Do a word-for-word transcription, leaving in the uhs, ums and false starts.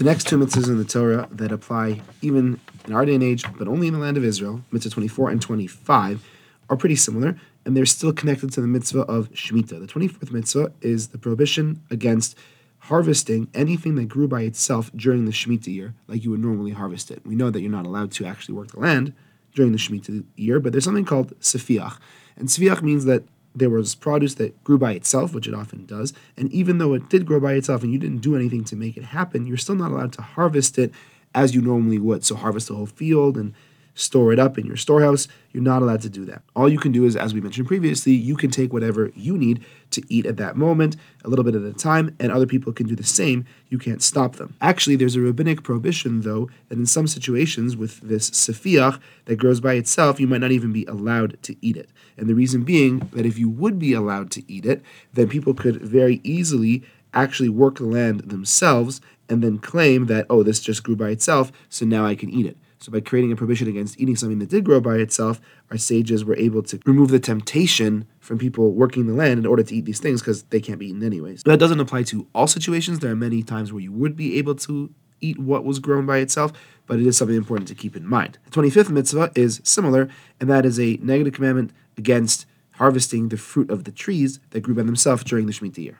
The next two mitzvahs in the Torah that apply even in our day and age, but only in the land of Israel, mitzvah twenty-four and twenty-five, are pretty similar, and they're still connected to the mitzvah of Shemitah. The twenty-fourth mitzvah is the prohibition against harvesting anything that grew by itself during the Shemitah year, like you would normally harvest it. We know that you're not allowed to actually work the land during the Shemitah year, but there's something called sefiach. And sefiach means that there was produce that grew by itself, which it often does, and even though it did grow by itself and you didn't do anything to make it happen, you're still not allowed to harvest it as you normally would. So harvest the whole field and store it up in your storehouse. You're not allowed to do that. All you can do is, as we mentioned previously, you can take whatever you need to eat at that moment, a little bit at a time, and other people can do the same. You can't stop them. Actually, there's a rabbinic prohibition, though, that in some situations with this sefiach that grows by itself, you might not even be allowed to eat it. And the reason being that if you would be allowed to eat it, then people could very easily actually work the land themselves and then claim that, oh, this just grew by itself, so now I can eat it. So by creating a prohibition against eating something that did grow by itself, our sages were able to remove the temptation from people working the land in order to eat these things because they can't be eaten anyways. But that doesn't apply to all situations. There are many times where you would be able to eat what was grown by itself, but it is something important to keep in mind. The twenty-fifth mitzvah is similar, and that is a negative commandment against harvesting the fruit of the trees that grew by themselves during the Shemitah year.